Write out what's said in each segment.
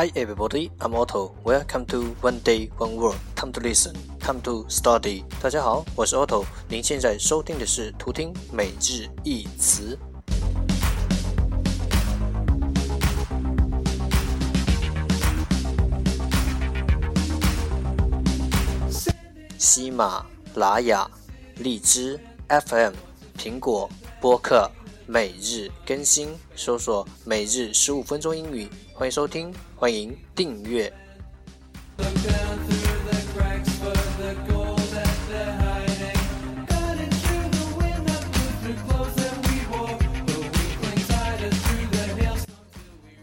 Hi everybody, I'm Otto. Welcome to One Day One Word. Time to listen, time to study. 大家好，我是 Otto. 您现在收听的是图听每日一词。喜马拉雅、荔枝 FM、苹果播客每日更新，搜索每日15分钟英语，欢迎收听，欢迎订阅。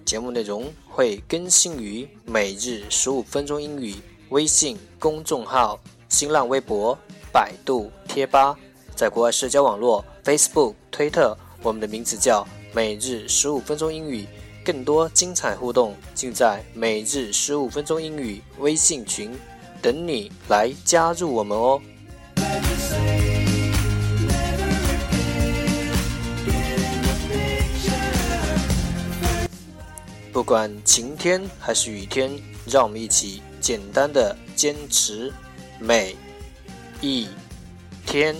节目内容会更新于每日15分钟英语微信公众号、新浪微博、百度贴吧，在国外社交网络 Facebook、推特，我们的名字叫每日15分钟英语，更多精彩互动尽在每日15分钟英语微信群，等你来加入我们哦。不管晴天还是雨天，让我们一起简单的坚持每一天。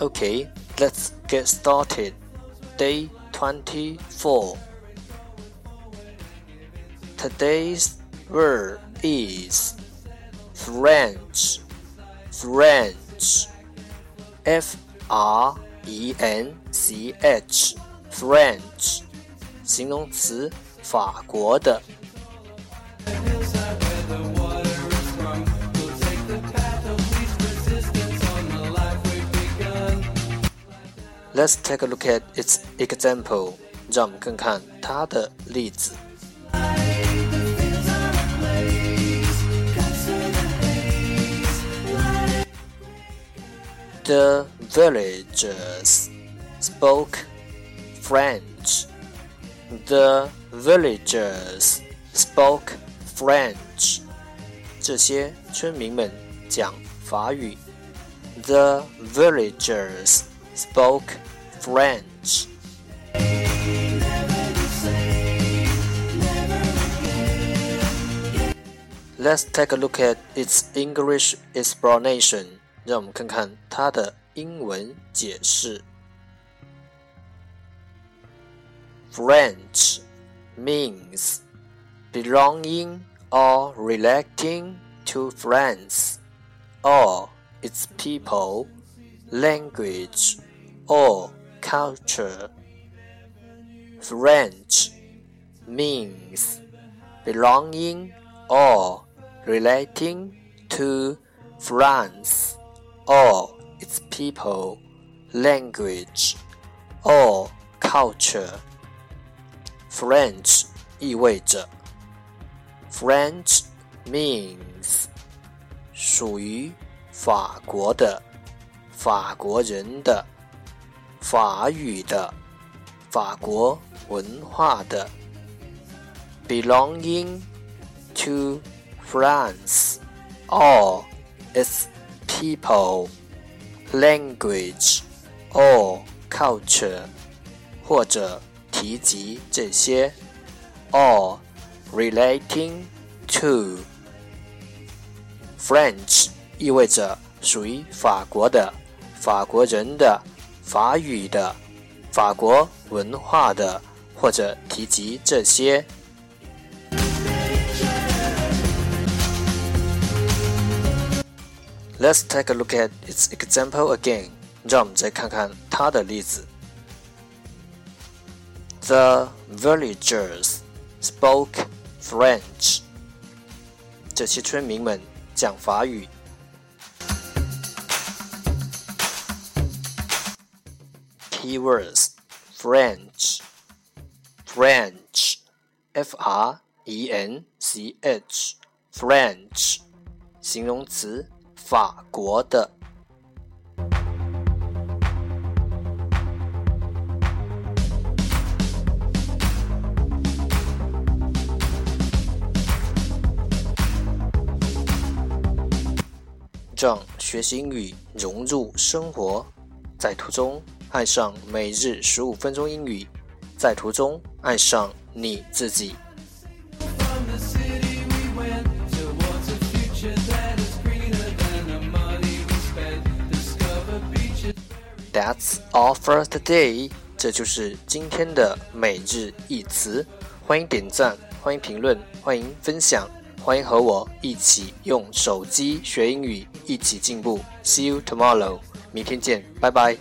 Okay, let's get started. Day 24. Today's word is French. French. F-R-E-N-C-H. French. 形容词，法国的。Let's take a look at its example. 让我们看看它的例子。The villagers spoke French. The villagers spoke French. 这些村民们讲法语。The villagers spoke French. Let's take a look at its English explanation. 让我们看看它的英文解释。French means belonging or relating to France or its people, language or culture. French means belonging or relating to France or its people, language or culture. French 意味着 French means 属于法国的、法国人的、法语的、法国文化的。 belonging to France or its people, language or culture, 或者提及这些 or relating to. French 意味着属于法国的、法国人的、法语的、法国文化的，或者提及这些。Let's take a look at its example again. 让我们再看看它的例子。The villagers spoke French. 这些村民们讲法语。Keywords: French, French, F-R-E-N-C-H, French. 形容词，法国的。让学习英语融入生活，在途中爱上每日15分钟英语，在途中爱上你自己。That's all for today. 这就是今天的每日一词。欢迎点赞，欢迎评论，欢迎分享，欢迎和我一起用手机学英语，一起进步。See you tomorrow. 明天见，拜拜。